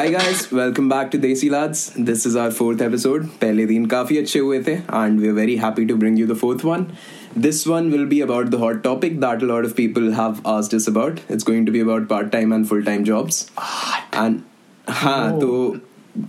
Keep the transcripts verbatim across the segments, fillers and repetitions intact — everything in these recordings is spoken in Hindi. Hi guys, welcome back to Desi Lads. This is our fourth episode. पहले दिन काफ़ी अच्छे हुए थे and we're very happy to bring you the fourth one. This one will be about the hot topic that a lot of people have asked us about. It's going to be about part-time and full-time jobs. Hot. And हाँ oh. तो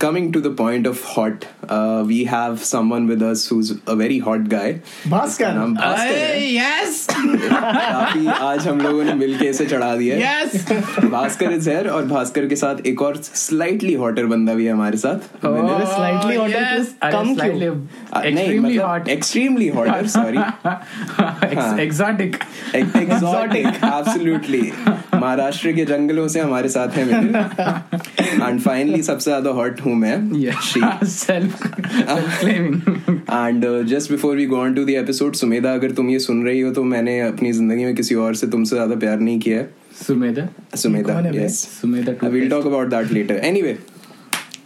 coming to the point of hot, uh, we have someone with us who's a very hot guy. Bhaskar. नाम Bhaskar है. Yes. काफी आज हम लोगों ने मिलके इसे चढ़ा दिया है. Yes. भास्कर इज हियर और भास्कर के साथ एक और स्लाइटली हॉटर बंदा भी है हमारे साथ. स्लाइटली हॉटर कम क्यों? Extremely hot. Extremely hotter sorry. Exotic. Exotic absolutely. Maharashtra के जंगलों से हमारे साथ है मित्र. एंड फाइनली सबसे ज्यादा हॉट हूँ मैं. And just before we go on to the episode, Sumedha अगर तुम ये सुन रही हो तो मैंने अपनी जिंदगी में किसी और से तुमसे ज्यादा प्यार नहीं किया है. Sumedha Sumedha yes Sumedha I will talk about that later. Anyway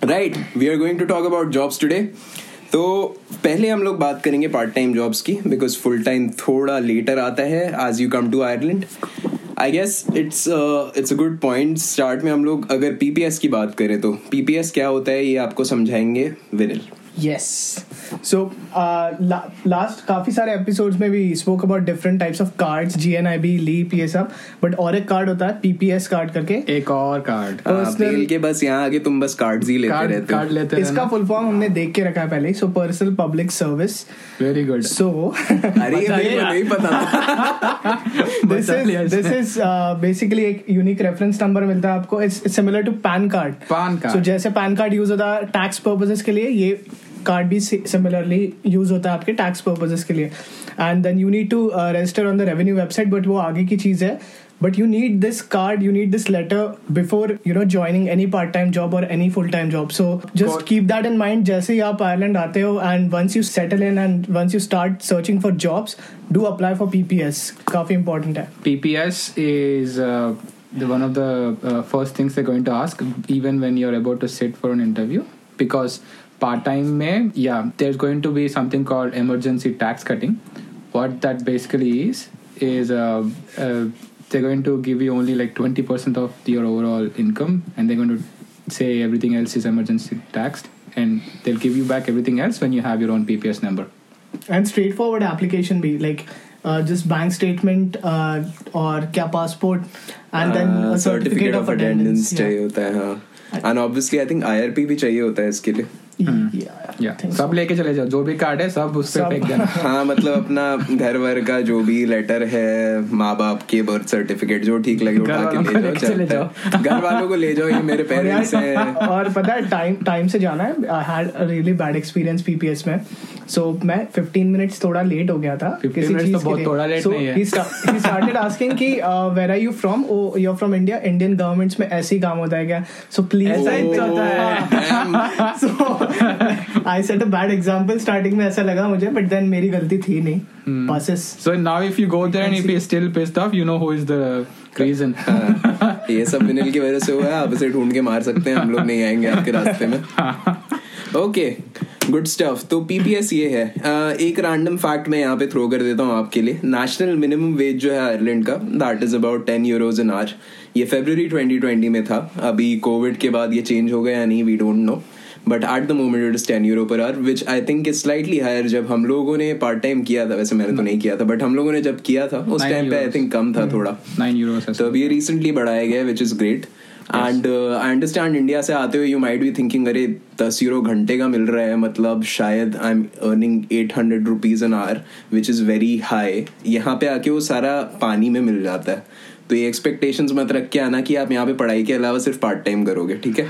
right, we are going to talk about jobs today. तो पहले हम लोग बात करेंगे पार्ट टाइम जॉब्स की, बिकॉज फुल टाइम थोड़ा लेटर आता है as you come to Ireland. I guess it's it's a good point. Start में हम लोग अगर पीपीएस की बात करें तो पीपीएस क्या होता है ये आपको समझाएंगे विनिल. Yes. So uh, la- last काफ़ी सारे episodes में we spoke about different types of cards, G N I B, L E A P ये सब, but और एक card होता है P P S card करके. एक और card. पेल के बस यहाँ आके तुम बस cards ही लेते रहते हो. Card लेते हैं. इसका full form हमने देख के रखा है पहले. So Personal Public Service. Very good. So अरे ये नहीं पता. This is this is basically एक unique reference number मिलता है आपको. It's similar to PAN card. PAN card. So जैसे PAN card use होता है tax purposes के लिए, ये कार्ड भी सिमिलरली यूज होता है आपके टैक्स पर्पसेस के लिए. And then you need to register on the revenue website, but वो आगे की चीज़ है. But you need this card, you need this letter before you know joining any part time job और any full time job. So just keep that in mind जैसे ही आप आयरलैंड आते हो. And once you settle in and once you start searching for jobs, do apply for PPS. काफ़ी इंपॉर्टेंट है. PPS is one of the first things they going to ask even when you are about to sit for an interview, because part time mein yeah there's going to be something called emergency tax cutting. What that basically is is uh, uh, they're going to give you only like twenty percent of your overall income, and they're going to say everything else is emergency taxed, and they'll give you back everything else when you have your own P P S number. And straightforward application be like uh, just bank statement uh, or kya passport and uh, then a certificate, certificate of, of attendance, attendance yeah. chahiye hota hai ha. And obviously I think I R P bhi chahiye hota hai iske liye. सब लेके चले जाओ जो भी कार्ड है, सब उस पे फेंक देना. हाँ मतलब अपना घर वर का जो भी लेटर है, माँ बाप के बर्थ सर्टिफिकेट, जो ठीक लगे उठा के ले जाओ. चले जाओ घर वालों को ले जाओ, ये मेरे पेरेंट्स हैं. और पता है टाइम टाइम से जाना है. I had a really bad experience PPS में. सो मैं फिफ्टीन मिनट्स थोड़ा लेट हो गया था. he started asking कि where are you from? Oh, you're from India. Indian governments में ऐसे ही काम होता है क्या? So please. So I set a bad example. Starting में ऐसा लगा मुझे, but then मेरी गलती थी नहीं. Passes. So now if you go there and if you're still pissed off, you know who is the reason. ये सब विनिल की वजह से हुआ है. आप इसे ढूंढ के मार सकते हैं, हम लोग नहीं आएंगे आपके रास्ते में. Okay. Good stuff. तो पीपीएस ये है. uh, एक रैंडम फैक्ट मैं यहाँ पे थ्रो कर देता हूँ आपके लिए. नेशनल मिनिमम वेज जो है आयरलैंड का, that is about ten euros an hour. ये फरवरी ट्वेंटी ट्वेंटी में था. अभी कोविड के बाद ये चेंज हो गया या नहीं we don't know, but at the moment it is ten euro per hour, which I think is slightly higher. जब हम लोगों ने पार्ट टाइम किया था, वैसे मैंने तो नहीं किया था, बट हम लोगों ने जब किया था उस टाइम पे आई थिंक कम था थोड़ा. Nine euro. तो अभी ये रिसेंटली बढ़ाया गया, which is great. And I understand India से आते हुए यू माइट बी थिंकिंग अरे दस यूरो घंटे का मिल रहा है, मतलब शायद I am earning eight hundred rupees an hour which is very high. यहाँ पे आके वो सारा पानी में मिल जाता है. तो ये एक्सपेक्टेशंस मत रख के आना कि आप यहाँ पे पढ़ाई के अलावा सिर्फ पार्ट टाइम करोगे, ठीक है?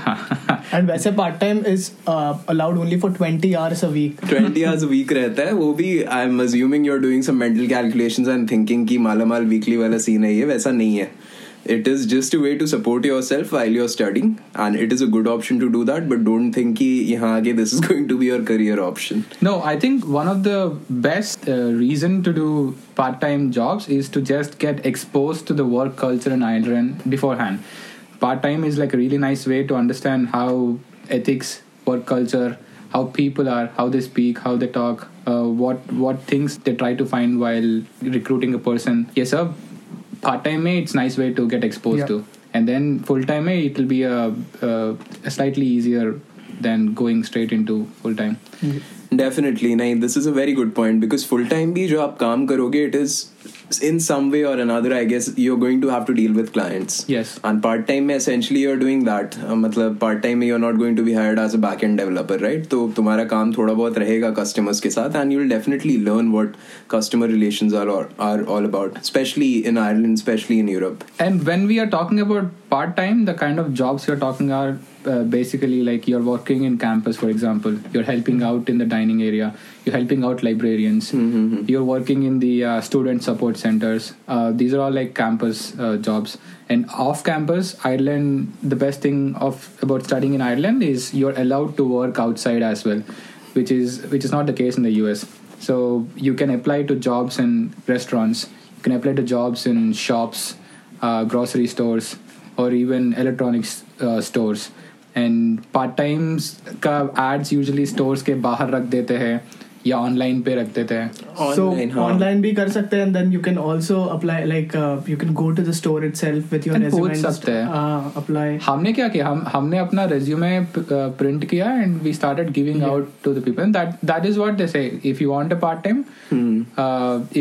एंड वैसे part time is allowed only for twenty hours a week. Twenty hours a week रहता है. वो भी I am assuming you are doing some mental calculations and thinking कि मालामाल वीकली वाला सीन है. ये वैसा नहीं है. It is just a way to support yourself while you're studying, and it is a good option to do that, but don't think ki yahan aage this is going to be your career option. No, I think one of the best uh, reason to do part-time jobs is to just get exposed to the work culture in Ireland beforehand. Part-time is like a really nice way to understand how ethics, work culture, how people are, how they speak, how they talk, uh, what what things they try to find while recruiting a person. Yes, sir. Part time, it's nice way to get exposed yeah. to. And then full-time, it will be a, a, a slightly easier than going straight into full-time. Definitely. Nahin, this is a very good point because full-time bhi jo aap kaam karoge, it is in some way or another, I guess, you're going to have to deal with clients. Yes. And part-time, mein, essentially, you're doing that. Uh, matlab, part-time, mein, you're not going to be hired as a back-end developer, right? So, tumhara kaam thoda bahut rahega customers ke saath, and you'll definitely learn what customer relations are, or, are all about, especially in Ireland, especially in Europe. And when we are talking about part-time, the kind of jobs you're talking are uh, basically like you're working in campus, for example. You're helping out in the dining area. You're helping out librarians. Mm-hmm. You're working in the uh, student support centers. Uh, these are all like campus uh, jobs. And off campus, Ireland, the best thing of about studying in Ireland is you're allowed to work outside as well, which is which is not the case in the U S. So you can apply to jobs in restaurants. You can apply to jobs in shops, uh, grocery stores, or even electronics uh, stores. And part-times ka ads usually stores ke bahar rakh dete hai. या ऑनलाइन पे रख देते हैं सो ऑनलाइन भी कर सकते हैं and then you can also apply like you can go to the store itself with your resume पूछ सकते हैं अप्लाई हमने क्या किया हम हमने अपना रेज्यूमे प्रिंट किया and we started giving out to the people that that is what they say if you want a part time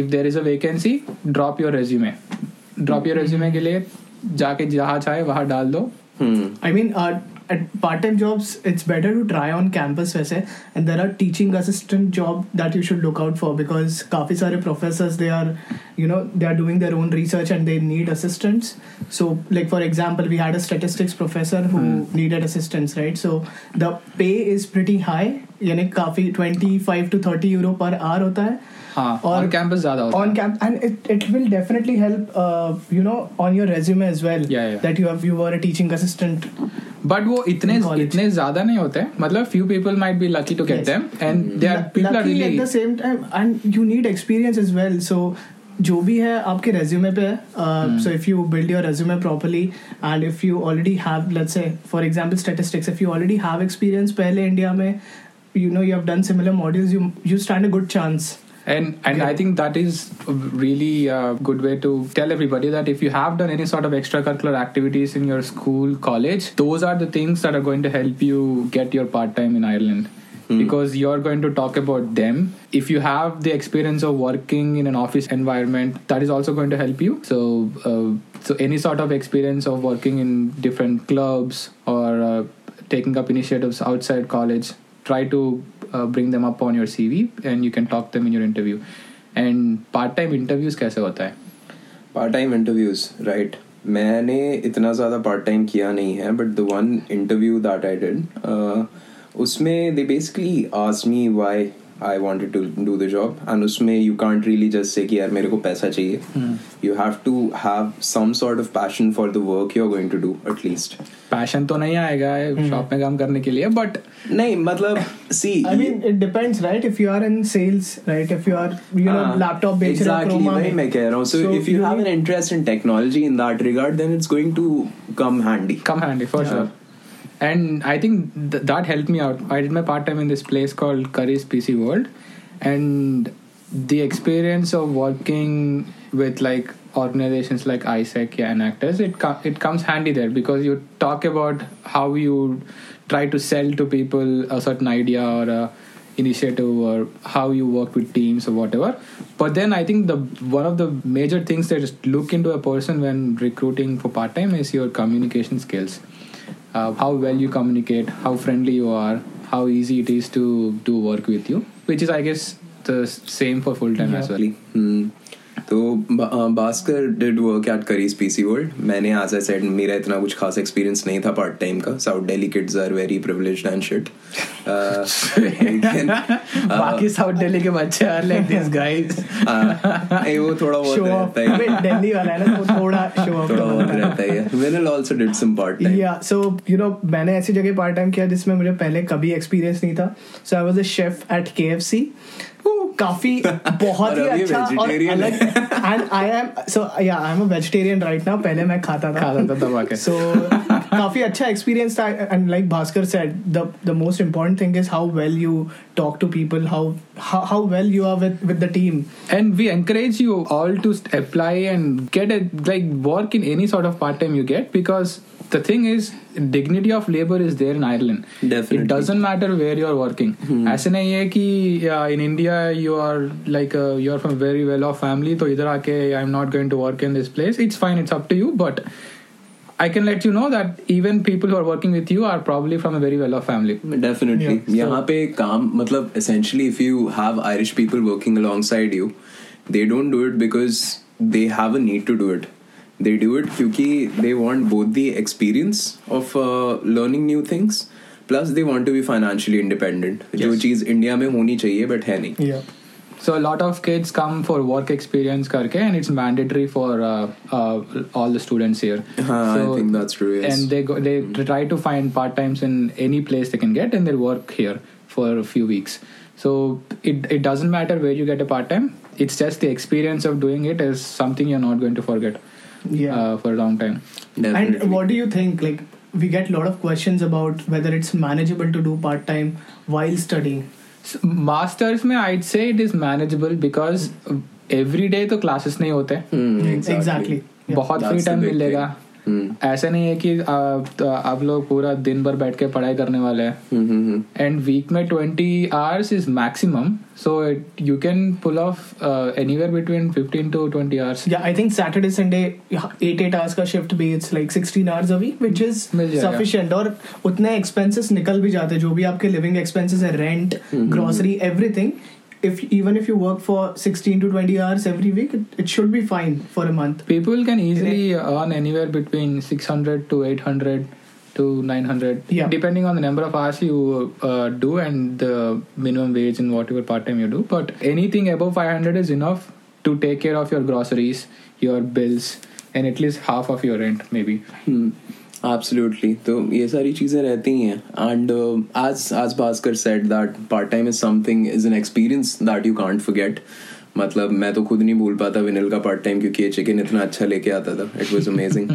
if there is a vacancy drop your resume drop your resume के लिए जाके जहाँ चाहे वहाँ डाल दो I mean At part-time jobs, it's better to try on campus वैसे and there are teaching assistant job that you should look out for because काफी सारे professors they are you know they are doing their own research and they need assistants so like for example we had a statistics professor who hmm. needed assistance right so the pay is pretty high यानी काफी twenty-five to thirty euro per hour होता है हाँ, और on campus ज़्यादा होता है on campus and it it will definitely help uh, you know on your resume as well yeah, yeah. that you have you were a teaching assistant but वो इतने इतने ज़्यादा नहीं होते मतलब few people might be lucky to get yes. them and mm-hmm. they are people lucky are really at the same time and you need experience as well so जो भी है आपके रेज्यूमे पे है so if you build your resume properly and if you already have let's say for example statistics if you already have experience पहले इंडिया में you know you have done similar modules you you stand a good chance and and yeah. I think that is really a good way to tell everybody that if you have done any sort of extracurricular activities in your school college those are the things that are going to help you get your part time in Ireland mm. because you're going to talk about them if you have the experience of working in an office environment that is also going to help you so uh, so any sort of experience of working in different clubs or uh, taking up initiatives outside college try to uh, bring them up on your C V and you can talk them in your interview and part-time interviews कैसे होता है part-time interviews right मैंने इतना ज़्यादा part-time किया नहीं है but the one interview that I did uh, उसमें they basically asked me why I wanted to do the job and उसमें you can't really just say कि यार मेरे को पैसा चाहिए hmm. you have to have some sort of passion for the work you're going to do at least passion तो नहीं आएगा शॉप में काम करने के लिए but नहीं मतलब see I mean it depends right if you are in sales right if you are you know uh, laptop बेच रहे हो Chroma में मैं कह रहा हूँ so, so if you, you have an interest in technology in that regard then it's going to come handy come handy for yeah. sure And I think th- that helped me out. I did my part-time in this place called Curry's P C World. And the experience of working with like organizations like I S E C yeah, and Actors, it, co- it comes handy there because you talk about how you try to sell to people a certain idea or a initiative or how you work with teams or whatever. But then I think the one of the major things that just look into a person when recruiting for part-time is your communication skills. Uh, how well you communicate, how friendly you are, how easy it is to do work with you, which is, I guess, the same for full-time yeah. as well. Hmm. So, uh, Bhaskar did work at Curry's P C World. मैंने, as I said, मेरा इतना कुछ खास experience नहीं था part-time का. South Delhi kids are very privileged and shit. Uh, then, uh, बाकी South Delhi के बच्चे are like these guys. नहीं वो थोड़ा बहुत रहता है. Wait, Delhi वाला है ना वो थोड़ा show off. थोड़ा बहुत रहता है. Vinil also did some part-time. Yeah, so you know मैंने ऐसी जगह part-time किया जिसमें मुझे पहले कभी experience नहीं था. So I was a chef at K F C. काफी बहुत ही अच्छा और अलग and I am so yeah I am a vegetarian right now पहले मैं खाता था खाता था तब आके so काफी अच्छा एक्सपीरियंस था. And like Bhaskar said, the the most important thing is how well you talk to people, how how well you are with with the team. And we encourage you all to apply and get it, like work in any sort of part time you get, because the thing is dignity of labor is there in Ireland. Definitely. It doesn't matter where you are working. hmm. ऐसे नहीं है कि uh, in India you are like uh, you are from very well off family तो इधर आके I'm not going to work in this place. It's fine, it's up to you, but I can let you know that even people who are working with you are probably from a very well-off family. Definitely. Yeah. यहाँ पे काम मतलब essentially if you have Irish people working alongside you, they don't do it because they have a need to do it. They do it because they want both the experience of uh, learning new things, plus they want to be financially independent. जो चीज़ इंडिया में होनी चाहिए but है नहीं. Yeah. So a lot of kids come for work experience karke, and it's mandatory for uh, uh, all the students here. Haan, so, I think that's true. Yes. And they go, they try to find part times in any place they can get, and they work here for a few weeks. So it it doesn't matter where you get a part time. It's just the experience of doing it is something you're not going to forget. Yeah. Uh, for a long time. Definitely. And what do you think? Like we get a lot of questions about whether it's manageable to do part time while studying. Masters में I'd say it is manageable because every day तो classes नहीं होते. Exactly. बहुत free time मिलेगा. ऐसा नहीं है कि आप लोग पूरा दिन भर बैठ के पढ़ाई करने वाले हैं. एंड वीक में twenty hours is maximum, so it, you can pull off uh, anywhere between fifteen to twenty hours. Yeah, I think Saturday Sunday eight eight hours ka shift bhi, it's like sixteen hours a week, which is sufficient. Aur utne expenses nikal bhi jate, jo bhi aapke living expenses hai, rent, mm-hmm. grocery, everything. If even if you work for sixteen to twenty hours every week, it, it should be fine for a month. People can easily earn anywhere between six hundred to eight hundred to nine hundred, yeah. depending on the number of hours you uh, do and the minimum wage in whatever part time you do. But anything above five hundred is enough to take care of your groceries, your bills, and at least half of your rent, maybe. Hmm. Absolutely. तो ये सारी चीज़ें रहती हैं. And uh, as as Bhaskar said that part time is something is an experience that you can't forget. मतलब मैं तो खुद नहीं भूल पाता विनल का part time क्योंकि ये चिकन इतना अच्छा लेके आता था. It was amazing.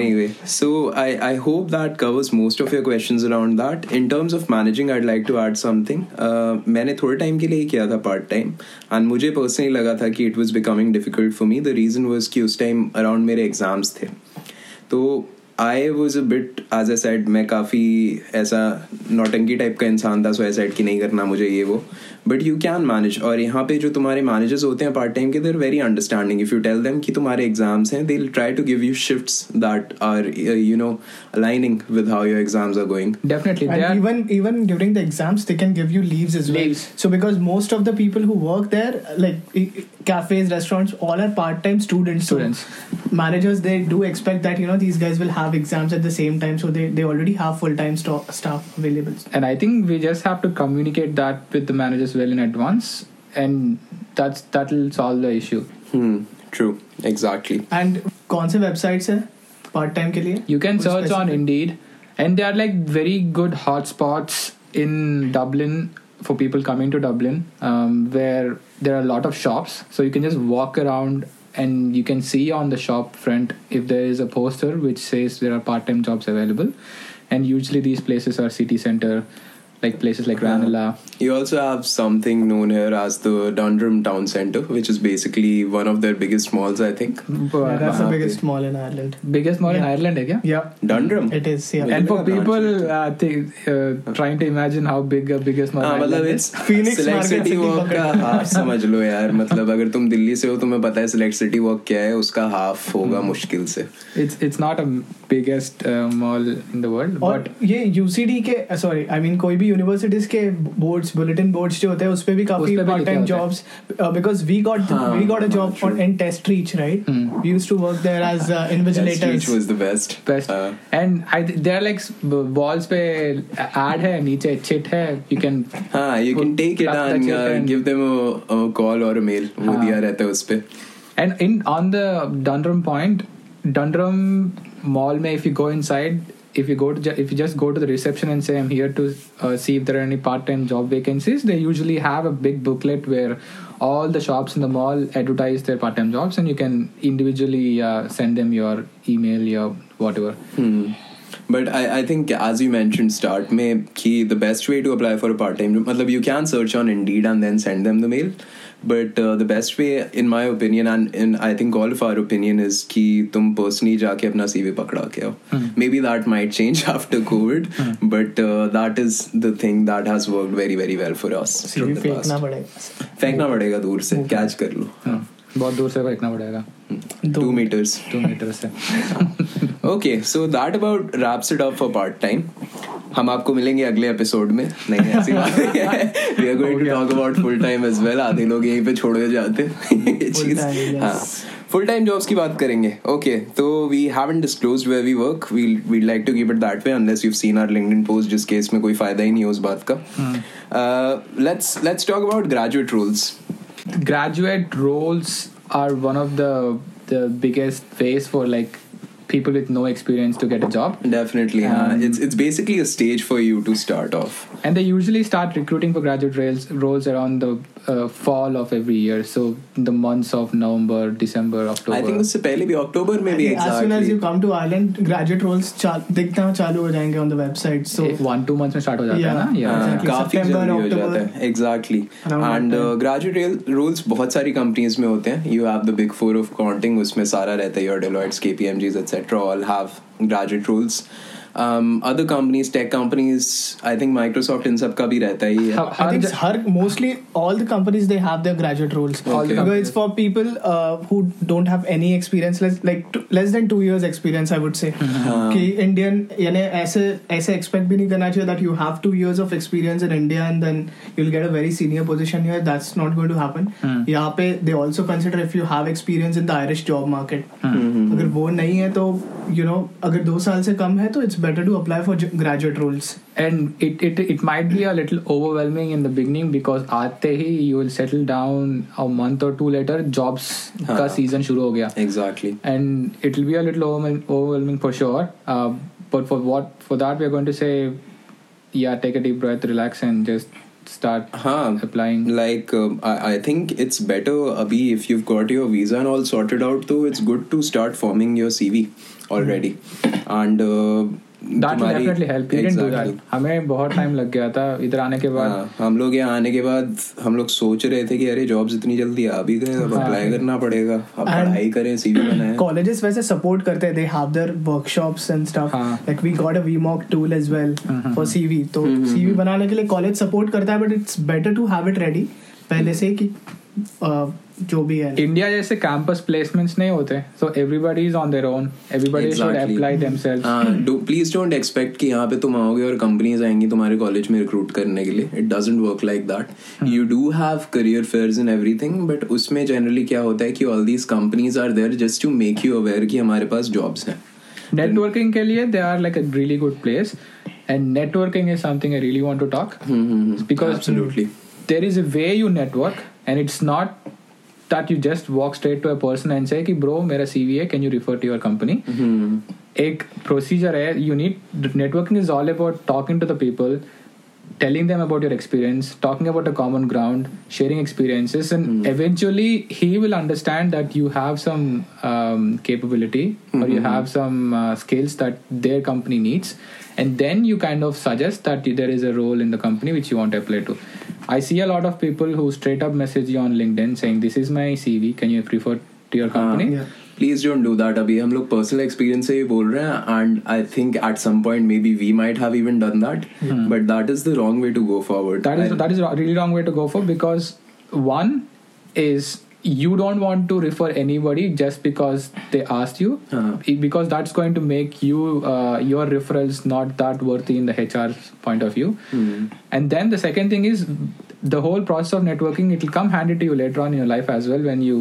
Anyway, so I I hope that covers most of your questions around that. In terms of managing, I'd like to add something. Uh, मैंने थोड़े time के लिए ही किया था part time. And मुझे personally लगा था कि it was becoming difficult for me. The reason was कि उस time around मेरे exams थे. तो I was a bit as I said, मैं काफ़ी ऐसा नौटंकी टाइप का इंसान था, सो आई सेड कि नहीं करना मुझे ये वो, बट यू कैन मैनेज. और यहाँ पे जो तुम्हारे मैनेजर्स होते हैं पार्ट टाइम के, there very understanding. If you tell them कि तुम्हारे एग्जाम्स हैं, they will try to give you shifts that are you know aligning with how your exams are going. Definitely. And even even during the exams they can give you leaves as well, so because most of the people who work there, like cafes, restaurants, all are part-time students. Students. So managers, they do expect that, you know, these guys will have exams at the same time, so they, they already have full-time st- staff available. And I think we just have to communicate that with the managers well in advance, and that's that'll solve the issue. Hmm. True. Exactly. And kaun se websites hai part-time ke liye? You can Kuch search specific? On Indeed, and they are like very good hotspots in Dublin for people coming to Dublin, um, where there are a lot of shops, so you can just walk around and you can see on the shop front if there is a poster which says there are part-time jobs available, and usually these places are city centre, like places like Ranala. You also have something known here as the Dundrum Town Centre, which is basically one of their biggest malls, I think. Yeah, that's uh, the biggest mall in Ireland. Biggest mall yeah. in Ireland, eh? Yeah. yeah. Dundrum? It is, yeah. And for people uh, think, uh, trying to imagine how big a biggest mall in Ireland is. Phoenix Market City Walk का half समझ लो यार. मतलब अगर तुम दिल्ली से हो तुम्हें पता है Select City Walk क्या है, उसका half होगा मुश्किल से. It's it's not a biggest uh, mall in the world. और ये U C D के sorry I mean कोई भी यूनिवर्सिटीज के बोर्ड्स बुलेटिन बोर्ड्स जो होते हैं उस पे भी काफी part time jobs, because we got we got a job on in Testreach, right? We used to work there as invigilators. Testreach was the best best. And I there like walls पे ऐड है, नीचे चिट है, यू कैन हां you can take it and give them a call और अ मेल, वो दिया रहता है उस पे. And in on the Dundrum point, Dundrum mall में if you go inside if you go to, if you just go to the reception and say I'm here to uh, see if there are any part-time job vacancies, they usually have a big booklet where all the shops in the mall advertise their part-time jobs, and you can individually uh, send them your email, your whatever. Hmm. But I, I think as you mentioned start mein ki the best way to apply for a part-time, matlab you can search on Indeed and then send them the mail. But uh, the best way, in my opinion, and in I think all of our opinion, is ki tum personally jaake apna C V pakda ke aao. Mm. Maybe that might change after COVID, mm. but uh, that is the thing that has worked very, very well for us. C V fekna padega. Fekna padega dur se, okay. Catch kar lo. Hmm. बहुत दूर से फेंकना पड़ेगा. Two meters. Two meters. Okay, so that about wraps it up for part time. हम आपको मिलेंगे अगले एपिसोड में. नहीं ऐसी बात है. We are going to talk about full time as well. आधे लोग यहीं पे छोड़ जाते हैं. हाँ. Full time jobs की बात करेंगे. Okay, तो we haven't disclosed where we work. We we'd like to keep it that way unless you've seen our LinkedIn post, जिस केस में कोई फायदा ही नहीं हो उस बात का. Uh, let's let's talk about graduate roles. Graduate roles are one of the the biggest ways for like people with no experience to get a job. Definitely, um, yeah. It's it's basically a stage for you to start off. And they usually start recruiting for graduate roles roles around the uh, fall of every year. So the months of November, December, October. I think usse pehle bhi October mein bhi exactly. As soon as you come to Ireland, graduate roles chal dikhna chalu ho jayenge on the website. So yeah. one two months mein start ho jata hai na. Yeah, exactly. Kafi September, October. Exactly. And uh, graduate roles bahut sari companies mein hote hain. You have the big four of accounting, usme sara rehta hai, your Deloitte's, K P M G's, et cetera. All have graduate roles. Um, other companies, tech companies, I think Microsoft in sabka bhi rehta hi hai. I think har, mostly all the companies, they have their graduate roles. Okay. All the companies. It's for people uh, who don't have any experience, less, like t- less than two years experience, I would say. Uh-huh. Ki Indian, yani aise, aise expect bhi nahi karna chahiye that you have two years of experience in India and then you'll get a very senior position here. That's not going to happen. Uh-huh. Yahan pe they also consider if you have experience in the Irish job market. Uh-huh. Agar wo nahi hai to, you know, agar do saal se kam hai to it's better to apply for graduate roles. And it, it it might be a little overwhelming in the beginning because aate hi you will settle down a month or two later, jobs Haan. Ka season shuru ho gaya. Exactly. And it will be a little overwhelming for sure. Uh, but for what for that we are going to say, yeah, take a deep breath, relax, and just start Haan. Applying. Like uh, I, I think it's better abhi if you've got your visa and all sorted out, though it's good to start forming your C V already. Mm-hmm. And uh, that will definitely help. You exactly. didn't do that. हमें बहुत time लग गया था इधर आने के बाद. हम लोग यहाँ आने के बाद हम लोग सोच रहे थे कि अरे jobs इतनी जल्दी आ भी गए, अब apply करना पड़ेगा, अब पढ़ाई करें, C V बनाएं. Colleges वैसे support करते हैं, they have their workshops and stuff. हाँ. Like we got a V M O C tool as well mm-hmm. for C V. तो mm-hmm. C V बनाने के लिए college support करता है, but it's better to have it ready पहले से कि uh, जो भी है. इंडिया जैसे कैंपस प्लेसमेंट्स नहीं होते, so everybody is on their own, everybody should apply themselves. Please don't expect कि यहाँ पे तुम आओगे और कंपनीज आएंगी तुम्हारे कॉलेज में रिक्रूट करने के लिए. It doesn't work like that. You do have career fairs in everything, but उसमें जनरली क्या होता है कि all these companies are there just to make you aware कि हमारे पास जॉब्स हैं. नेटवर्किंग के लिए they are like a really good place, and networking is something I really want to talk, because absolutely there is a way you network and it's not that you just walk straight to a person and say कि bro मेरा C V है, can you refer to your company. mm-hmm. एक procedure है. You need networking is all about talking to the people, telling them about your experience, talking about a common ground, sharing experiences, and mm-hmm. eventually he will understand that you have some um, capability mm-hmm. or you have some uh, skills that their company needs, and then you kind of suggest that there is a role in the company which you want to apply to. I see a lot of people who straight up message you on LinkedIn saying this is my C V, can you refer to your company. uh, yeah. Please don't do that. अभी हम लोग personal experience से ही बोल रहे हैं, and I think at some point maybe we might have even done that, mm-hmm. but that is the wrong way to go forward. That is I, that is really wrong way to go for, because one is you don't want to refer anybody just because they asked you, uh-huh. because that's going to make you uh, your referrals not that worthy in the H R point of view. Mm. And then the second thing is the whole process of networking, it will come handy to you later on in your life as well when you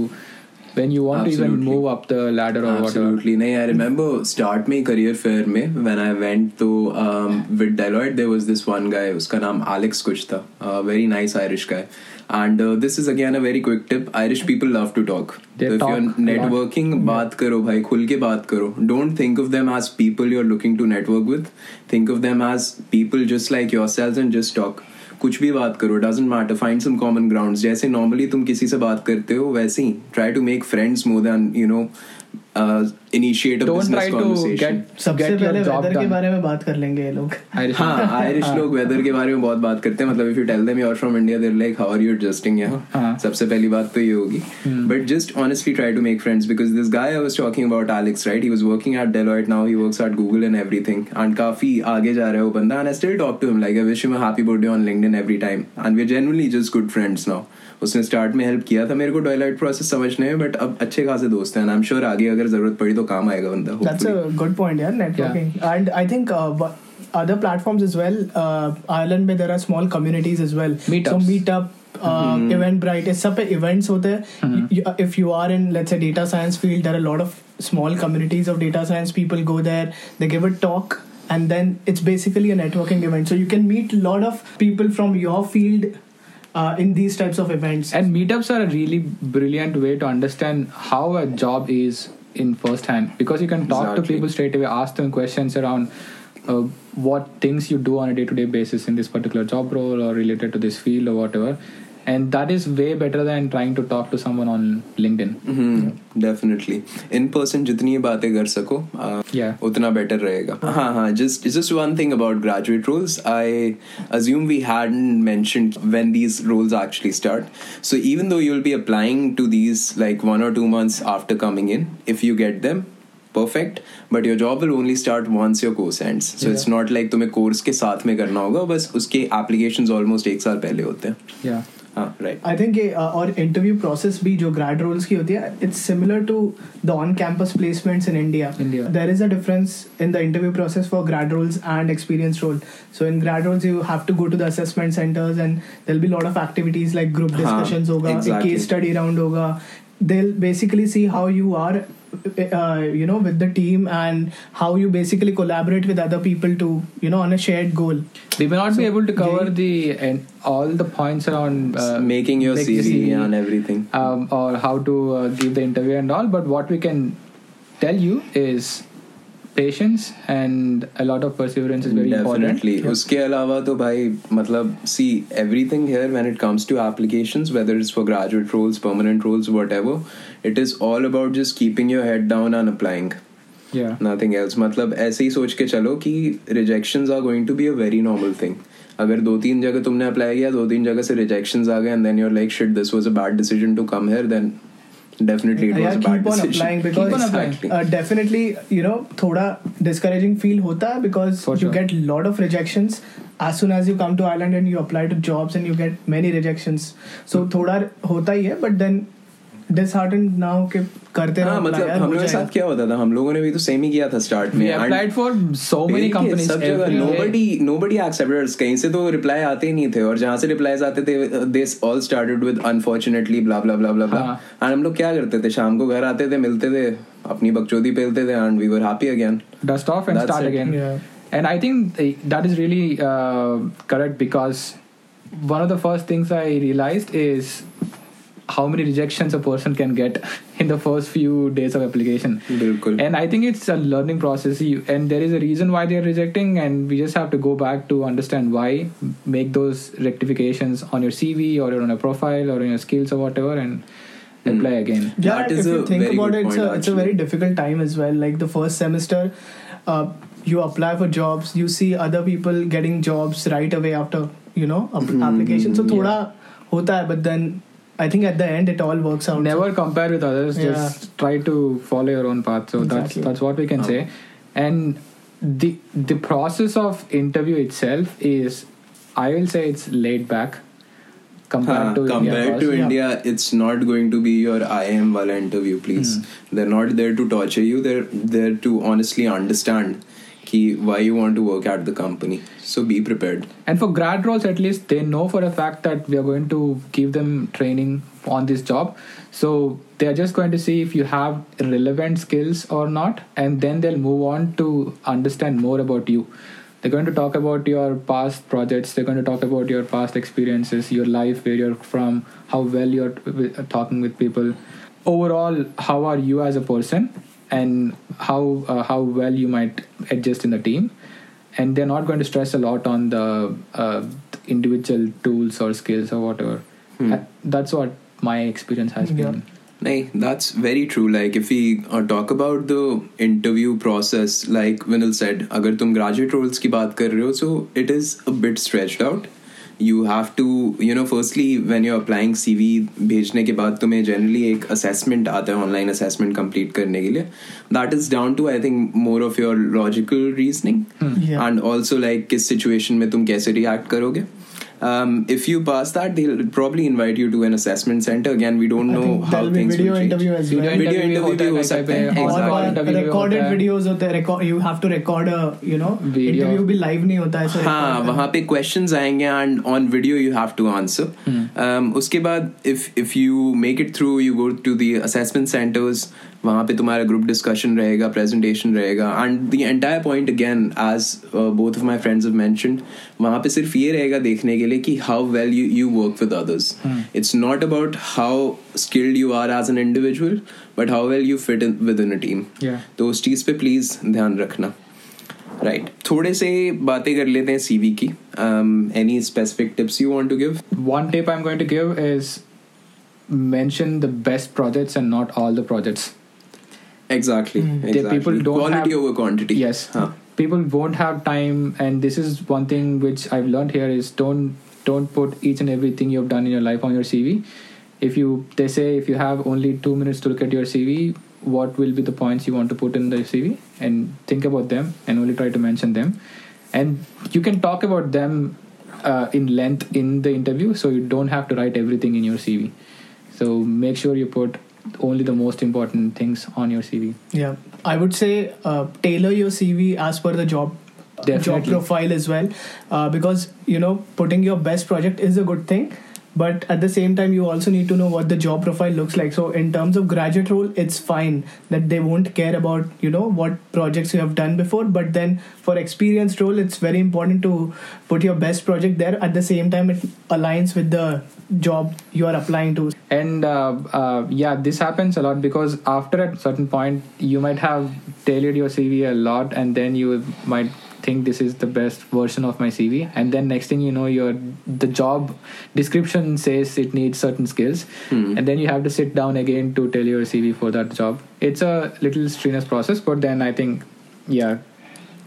when you want Absolutely. to even move up the ladder or Absolutely. whatever. Absolutely. I remember start my career fair mein, when I went to um, with Deloitte, there was this one guy, uska naam Alex Kuch tha, a very nice Irish guy. And uh, this is again a very quick tip. Irish people love to talk. They so if talk you're networking, baat karo bhai, khul ke baat karo. Don't think of them as people you're looking to network with. Think of them as people just like yourselves and just talk. कुछ भी बात करो, doesn't matter, find some common grounds. जैसे normally तुम किसी से बात करते हो वैसे ही try to make friends more than you know uh, initiate a Don't business conversation. सबसे पहले weather के बारे में बात कर लेंगे ये लोग. हाँ, Irish लोग weather के बारे में बहुत बात करते हैं. मतलब if you tell them you're from India, they're like, how are you adjusting यहाँ? सबसे पहली बात तो ये होगी. But just honestly try to make friends because this guy I was talking about, Alex, right? He was working at Deloitte now. He works at Google and everything. And काफी आगे जा रहा है वो बंदा. And I still talk to him like I wish him a happy birthday on LinkedIn every time. And we're generally just good friends now. उसने स्टार्ट में हेल्प किया था मेरे को डेलॉइट प्रोसेस समझने में, बट अब अच्छे खासे दोस्त हैं. आई एम श्योर आगे अगर जरूरत पड़ी तो काम आएगा बंदा. दैट्स अ गुड पॉइंट यार, networking. And I think other platforms as well, Ireland में there are small communities as well, so Meetup, Eventbrite, इस सब पे इवेंट्स होते हैं. If you are in let's say data science field, there are lot of small communities of data science people go there, they give a talk. And then it's basically a networking event. So you can meet a lot of people from your field uh, in these types of events. And meetups are a really brilliant way to understand how a job is in first hand. Because you can talk exactly. to people straight away, ask them questions around uh, what things you do on a day-to-day basis in this particular job role or related to this field or whatever. And that is way better than trying to talk to someone on LinkedIn. Mm-hmm. Yeah. Definitely. In person, जितनी बातें कर सको, uh, yeah. उतना better रहेगा. हाँ हाँ. Just just one thing about graduate roles. I assume we hadn't mentioned when these roles actually start. So even though you'll be applying to these like one or two months after coming in, if you get them, perfect, but your job will only start once your course ends. So yeah. it's not like तुम्हें course के साथ में करना होगा, बस उसके applications almost एक साल पहले होते हैं. Yeah. हाँ, right. I think ये और इंटरव्यू प्रोसेस भी जो ग्रेड रोल्स की होती है, it's similar to the on campus placements in India. There is a difference in the interview process for grad roles and experience role. So in grad roles you have to go to the assessment centres and there will be lot of activities like group discussions होगा, केस स्टडी राउंड होगा. They'll basically see how you are, uh, you know, with the team and how you basically collaborate with other people to, you know, on a shared goal. We may not so, be able to cover Jay, the and all the points around uh, making your making C V, C V and everything, um, or how to uh, give the interview and all. But what we can tell you is patience and a lot of perseverance is very Definitely. important. Definitely. उसके अलावा तो भाई मतलब see everything here when it comes to applications, whether it's for graduate roles, permanent roles, whatever, it is all about just keeping your head down and applying. Yeah. Nothing else. मतलब ऐसे ही सोच के चलो कि rejections are going to be a very normal thing. अगर दो तीन जगह तुमने अप्लाई किया, दो तीन जगह से rejections आ गए and then you're like shit, this was a bad decision to come here, then definitely it was a bad decision. Keep on applying because on exactly. uh, definitely you know thoda discouraging feel hota hai because For you sure. get lot of rejections as soon as you come to Ireland and you apply to jobs and you get many rejections, so thoda hota hi hai, but then disheartened now ke करते हाँ, मतलब हम लोगों के साथ क्या होता था, हम लोगों ने भी तो सेम ही किया था स्टार्ट में. applied for so many companies, सब जगह nobody nobody accepted. कहीं से तो रिप्लाई आते ही नहीं थे और जहाँ से रिप्लाईज आते थे they all started with unfortunately blah blah blah blah blah. और हम लोग क्या करते थे, शाम को घर आते थे, मिलते थे, अपनी बकचोदी पेलते थे and we were happy again. Dust off and start again. And I think that is really correct because one of the first things I realized is how many rejections a person can get in the first few days of application. Bilkul. And I think it's a learning process and there is a reason why they're rejecting and we just have to go back to understand why, make those rectifications on your C V or on your profile or on your skills or whatever and mm. apply again. Yeah, that is if you think about it, it's a, it's a very difficult time as well. Like the first semester, uh, you apply for jobs, you see other people getting jobs right away after, you know, mm-hmm. application. So, thoda hota hai, but then I think at the end it all works out. Never so. compare with others. Yeah. Just try to follow your own path. So exactly. that's that's what we can okay. say. And the the process of interview itself is, I will say, it's laid back compared Haan, to compared India. to India. Yeah. It's not going to be your I I M wala interview. Please, hmm. they're not there to torture you. They're there to honestly understand ki why you want to work at the company. So be prepared. And for grad roles, at least they know for a fact that we are going to give them training on this job. So they are just going to see if you have relevant skills or not, and then they'll move on to understand more about you. They're going to talk about your past projects. They're going to talk about your past experiences, your life, where you're from, how well you're talking with people. Overall, how are you as a person, and how uh, how well you might adjust in the team. And they're not going to stress a lot on the uh, individual tools or skills or whatever. Hmm. That's what my experience has yeah. been. Nahin, that's very true. Like, if we uh, talk about the interview process, like Vinil said, agar tum graduate roles ki baat kar rahe ho, so it is a bit stretched out. You have to, you know, firstly, when you're applying C V, bhejne ke baad tumhe generally ek assessment aata hai, online assessment complete karne ke liye. That is down to, I think, more of your logical reasoning. Hmm. Yeah. And also, like, kis situation mein tum kaise react karoge. Um, if you pass that, they'll probably invite you to an assessment center. Again, we don't I know how things will change. Video interview as well. Video, video interview, interview ho sakta hai. Exactly. Or recorded videos होते हैं. Record, you have to record a, you know, video. Interview भी live नहीं होता है. So हाँ, वहाँ पे questions आएंगे and on video you have to answer. Hmm. Um, उसके बाद, if if you make it through, you go to the assessment centers. वहाँ पे तुम्हारा group discussion रहेगा, presentation रहेगा, and the entire point, again, as uh, both of my friends have mentioned, वहाँ पे सिर्फ ये रहेगा देखने के लिए कि how well you you work with others. Hmm. It's not about how skilled you are as an individual, but how well you fit in within a team. Yeah. तो उस चीज़ पे please ध्यान रखना. Right. थोड़े से बातें कर लेते हैं C V की. Um, any specific tips you want to give? One tip I'm going to give is mention the best projects and not all the projects. Exactly. Mm. exactly. People don't Quality have, over quantity. Yes. Huh. People won't have time, and this is one thing which I've learned here is don't don't put each and everything you've done in your life on your C V. If you they say if you have only two minutes to look at your C V, what will be the points you want to put in the C V, and think about them and only try to mention them. And you can talk about them uh, in length in the interview, so you don't have to write everything in your C V. So make sure you put only the most important things on your C V. Yeah, I would say uh, tailor your C V as per the job Definitely. job profile as well, uh, because, you know, putting your best project is a good thing, but at the same time you also need to know what the job profile looks like. So in terms of graduate role, it's fine that they won't care about, you know, what projects you have done before, but then for experienced role, it's very important to put your best project there. At the same time, it aligns with the job you are applying to. And uh, uh, yeah, this happens a lot, because after a certain point you might have tailored your C V a lot, and then you might think this is the best version of my C V, and then next thing you know, your the job description says it needs certain skills, mm. and then you have to sit down again to tell your C V for that job. It's a little strenuous process, but then I think yeah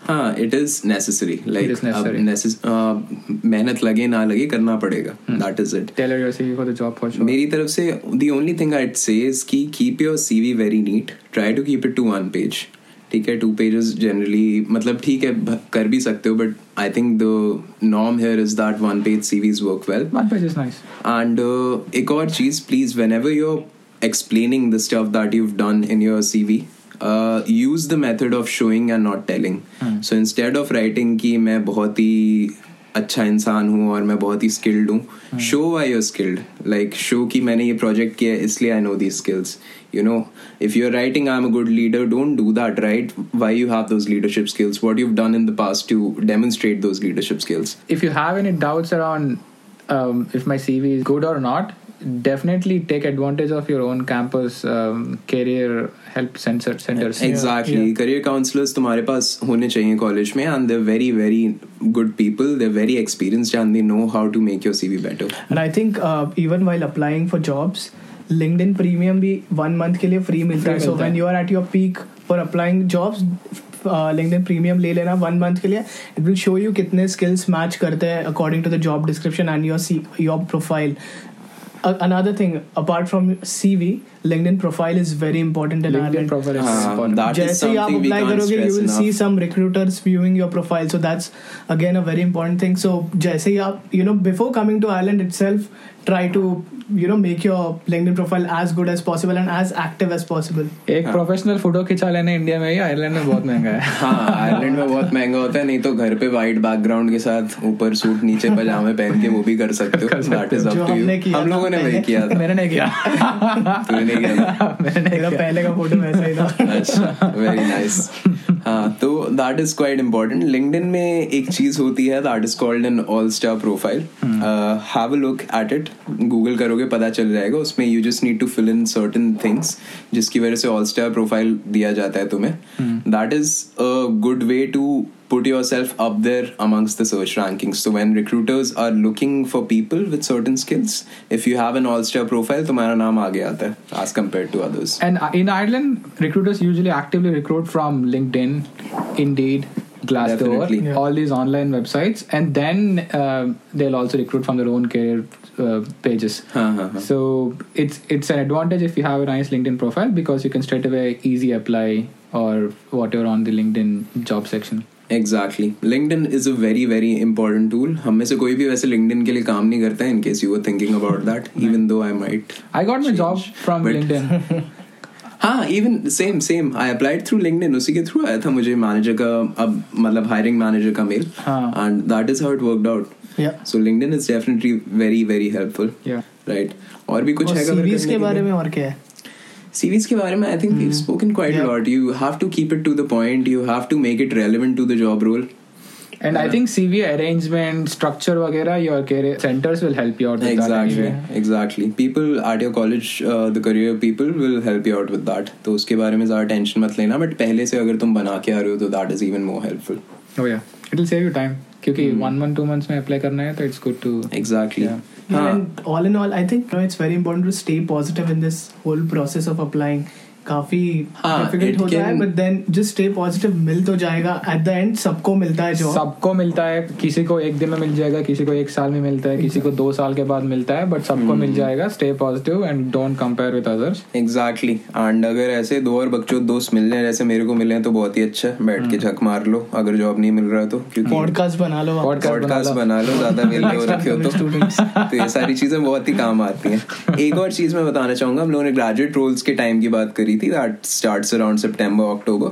हाँ, it is necessary. Like, it is necessary. Necess- uh, मेहनत लगे ना लगे करना पड़ेगा. hmm. That is it. Tailor your C V for the job for sure. मेरी तरफ से the only thing I'd say is कि keep your C V very neat. Try to keep it to one page. ठीक है, two pages generally मतलब ठीक है कर भी सकते हो, but I think the norm here is that one page C Vs work well. One page is nice. And uh, एक और चीज़, please, whenever you're explaining the stuff that you've done in your C V, Uh, use the method of showing and not telling. Hmm. So instead of writing कि मैं बहुत ही अच्छा इंसान हूँ और मैं बहुत ही skilled हूँ, hmm. show why you're skilled. Like, show कि मैंने ये project किया है, इसलिए I know these skills. You know, if you're writing I'm a good leader, don't do that, right? Why you have those leadership skills, what you've done in the past to demonstrate those leadership skills. If you have any doubts around um, if my C V is good or not, definitely take advantage of your own campus um, career help center centers. Exactly. Yeah. Career counselors तुम्हारे पास होने चाहिए college में, and they're very very good people. They're very experienced and they know how to make your C V better. And I think uh, even while applying for jobs, LinkedIn Premium भी one month के लिए free मिलता है. So when you are at your peak for applying jobs, uh, LinkedIn Premium ले लेना one month के लिए. It will show you कितने skills match करते हैं according to the job description and your C- your profile. Another thing, apart from C V, LinkedIn profile is very important in LinkedIn Ireland. Profile is uh, important. That is something we can't stress enough. You will see some recruiters viewing your profile. So that's, again, a very important thing. So, jaise hi aap, you know, before coming to Ireland itself, try to you know, make your LinkedIn profile as good as possible and as active as possible. एक प्रोफेशनल फोटो खिंचा लेना इंडिया में ही आयरलैंड में बहुत महंगा है. हाँ, आयरलैंड में बहुत महंगा होता है. नहीं तो घर पे वाइट बैकग्राउंड के साथ ऊपर सूट नीचे पजामे पहन के वो भी कर सकते हो. That is up to you. हम लोगों ने वही किया था. मैंने नहीं किया. तूने किया. मेरा पहले का फोटो वैसा ही था. अच्छा, वेरी नाइस. हाँ, तो that is quite important. LinkedIn में एक चीज होती है that is called an all star profile. Have a look at it. Google करोगे पता चल जाएगा. उसमें you just need to fill in certain things जिसकी वजह से ऑल स्टार प्रोफाइल दिया जाता है तुम्हें. That is a good way to put yourself up there amongst the search rankings. So when recruiters are looking for people with certain skills, if you have an all-star profile, तुम्हारा नाम आगे आता है as compared to others. And in Ireland, recruiters usually actively recruit from LinkedIn, Indeed, Glassdoor, yeah. all these online websites, and then uh, they'll also recruit from their own career uh, pages. Huh, huh, huh. So it's it's an advantage if you have a nice LinkedIn profile because you can straight away easy apply or whatever on the LinkedIn job section. Exactly. LinkedIn is a very, very important tool. हम में से कोई भी वैसे LinkedIn के लिए काम नहीं करता है, in case you were thinking about that, even though I might. I got my change, job from but... LinkedIn. हाँ, even same same. I applied through LinkedIn. उसी के through आया था मुझे manager का, अब मतलब hiring manager का mail. हाँ. And that is how it worked out. Yeah. So LinkedIn is definitely very, very helpful. Yeah. Right. और भी कुछ है सीरीज के बारे में और क्या है? सीरीज के बारे में I think we have spoken quite a lot. You have to keep it to the point. You have to make it relevant to the job role. And yeah. I think C V arrangement, structure, वगैरह, your career centers will help you out with exactly, that. Exactly, exactly. People at your college, uh, the career people will help you out with that. तो उसके बारे में ज़्यादा टेंशन मत लेना. But पहले से अगर तुम बना के आ रहे हो तो that is even more helpful. Oh yeah, it will save you time. क्योंकि one month, two months में apply करना है तो it's good to. Exactly. Yeah. Yeah, and all in all, I think you know, it's very important to stay positive in this whole process of applying. काफी डिफिकल्ट होता है but then just stay positive. मिल तो जाएगा एट द एंड. सबको मिलता है जॉब, सबको मिलता है. किसी को एक दिन में मिल जाएगा, किसी को एक साल में मिलता है, किसी को दो साल के बाद मिलता है, बट सबको मिल जाएगा. Stay positive and don't compare with others. Exactly. And अगर ऐसे दो और बच्चों दोस्त मिलने जैसे मेरे को मिले तो बहुत ही अच्छा. बैठ के झक मार लो अगर जॉब नहीं मिल रहा तो. पॉडकास्ट बना लो, पॉडकास्ट बना लो ज्यादा मिल रखे हो तो. ये सारी चीजें बहुत ही काम आती है. एक और चीज मैं बताना चाहूंगा. हम लोगों ने ग्रेजुएट रोल्स के टाइम की बात करी. That starts around September, October.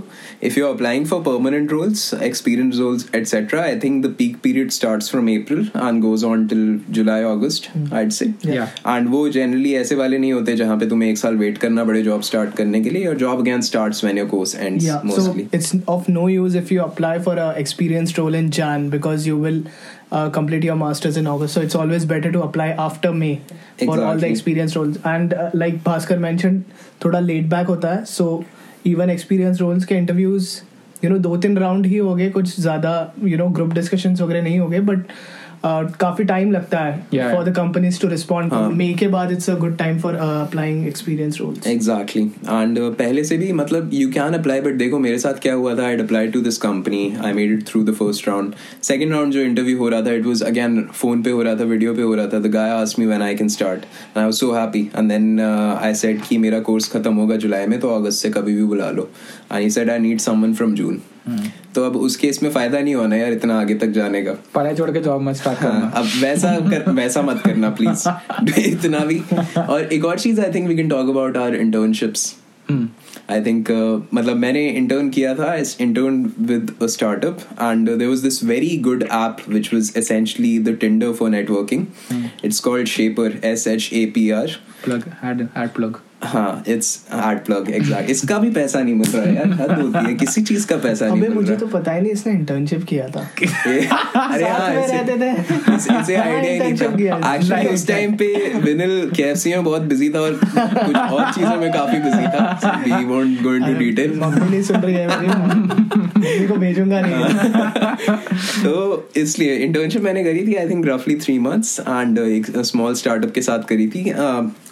If you're applying for permanent roles, experience roles, et cetera, I think the peak period starts from April and goes on till July, August, mm-hmm. I'd say. Yeah. And वो generally ऐसे वाले नहीं होते जहाँ पे तुम्हें एक साल wait करना पड़े job start करने के लिए. Your job again starts when your course ends, yeah. mostly. So it's of no use if you apply for a experienced role in Jan because you will uh, complete your masters in August. So it's always better to apply after May for exactly. all the experienced roles. And uh, like Bhaskar mentioned, थोड़ा लेट बैक होता है. सो इवन एक्सपीरियंस रोल्स के इंटरव्यूज यू नो दो तीन राउंड ही हो गए. कुछ ज़्यादा यू नो ग्रुप डिस्कशंस वगैरह नहीं हो गए बट काफ़ी टाइम लगता है for the companies to respond. May के बाद it's a good time for applying experience roles. Exactly. And पहले से भी मतलब यू कैन अप्लाई. बट देखो मेरे साथ क्या हुआ था. I apply to this company. I made it through the first round. Second round जो इंटरव्यू हो रहा था इट वॉज अगैन फोन पे हो रहा था, वीडियो पे हो रहा था. The guy asked me when I can start. I was so happy and then I said कि मेरा कोर्स खत्म होगा जुलाई में तो अगस्त से कभी भी बुला लो. And he said I need someone from June. तो अब उस केस में फायदा नहीं होना यार इतना आगे तक जाने का. पढ़ाई छोड़ के जॉब मत स्टार्ट करना. अब वैसा कर, वैसा मत करना प्लीज. इतना भी. और एक और चीज I think we can talk about our internships. I think मतलब मैंने इंटर्न किया था. Intern with a startup and there was this very good app which was essentially the Tinder for networking. It's called Shapr. S H A P R. Plug add add plug. हाँ, इट्स हार्ड प्लग. एग्जैक्ट. इसका भी पैसा नहीं मिल रहा है यार. हद होती है. किसी चीज का पैसा नहीं मिल रहा. मुझे तो पता ही नहीं इसने इंटर्नशिप किया था. अरे हाँ, रहते थे इसे आइडिया नहीं था एक्चुअली. उस टाइम पे विनिल केएफसी में बहुत बिजी था और कुछ और चीजों में काफी बिजी था. We won't go into detail. मम्मी नहीं सुन रही है मेरी को भेजूंगा नहीं. तो इसलिए इंटर्नशिप मैंने करी थी आई थिंक रफली थ्री मंथ्स एंड एक स्मॉल स्टार्टअप के साथ करी थी.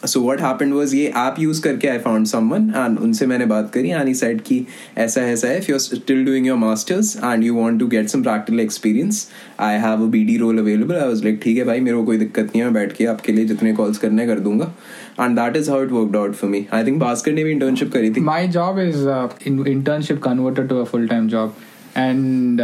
सो व्हाट हैपेंड वाज ये ऐप यूज़ करके आई फाउंड समवन एंड उनसे मैंने बात करी एंड ही सेड कि ऐसा ऐसा है. If you are still doing your masters and you want to get some practical experience I have a BD role available. I was like ठीक है भाई मेरे को कोई दिक्कत नहीं है. मैं बैठ के आपके लिए जितने कॉल्स करने कर दूंगा. And that is how it worked out for me. I think Bhaskar ने भी इंटर्नशिप करी थी. My job is internship converted to a full time job and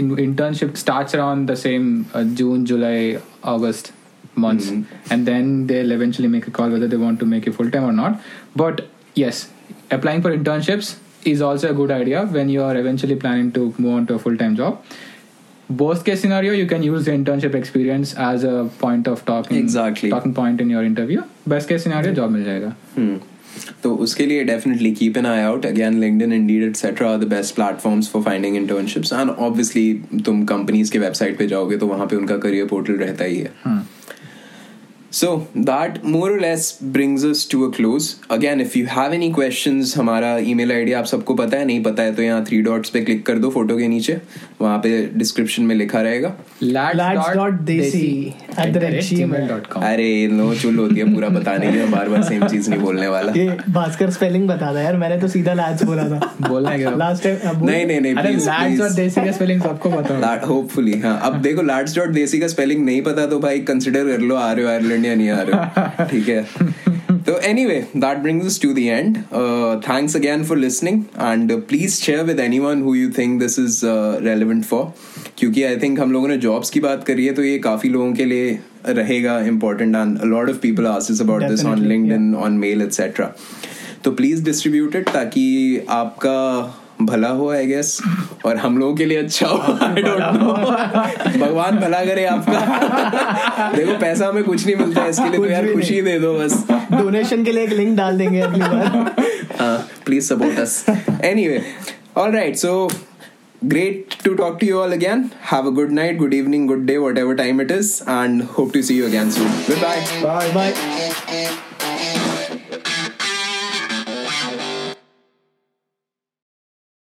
internship starts around the same June July August. months, mm-hmm. and then they'll eventually make a call whether they want to make it full-time or not. But yes, applying for internships is also a good idea when you are eventually planning to move on to a full-time job. Worst case scenario, you can use the internship experience as a point of talking exactly. talking point in your interview. Best case scenario, job mil jayega. Hmm. So uske liye definitely keep an eye out. Again, LinkedIn, Indeed, et cetera are the best platforms for finding internships. And obviously, तुम companies के website पे जाओगे तो वहाँ पे उनका career portal रहता ही है. Hmm. So that more or less brings us to a close. Again, if you have any questions, हमारा email I D आप सबको पता है, नहीं पता है तो यहाँ three dots पे click कर दो फोटो के नीचे, वहाँ पे description में लिखा रहेगा lads dot desi at gmail dot com. अरे नो चुल होती है पूरा बताने के, बार बार सेम चीज नहीं बोलने वाला. ये भास्कर स्पेलिंग बता दो यार, मैंने तो सीधा lads बोला था. बोलना क्या लास्ट टाइम? नहीं नहीं नहीं अरे lads और desi का स्पेलिंग सबको पता है होपफुली. हाँ, अब देखो lads dot desi का स्पेलिंग नहीं पता तो भाई कंसिडर कर लो आर ओ आयरलैंड या नहीं आ रहे, ठीक है. So anyway, that brings us to the end. Uh, thanks again for listening, and uh, please share with anyone who you think this is uh, relevant for. Because I think हम लोगों ने jobs की बात करी है तो ये काफी लोगों के लिए रहेगा important, and a lot of people ask us about Definitely, this on LinkedIn, yeah. on mail, et cetera. तो please distribute it ताकि आपका भला हो, I guess, और हम लोगों के लिए अच्छा हो. I don't know. भगवान भला करे आपका. देखो पैसा हमें कुछ नहीं मिलता है इसके लिए, तो यार खुशी दे दो बस. डोनेशन के लिए एक लिंक डाल देंगे अगली बार. हाँ, please support us. Anyway, alright, so Great to talk to you all again. Have a good night, good evening, good day, whatever time it is, and hope to see you again soon. Goodbye. Bye.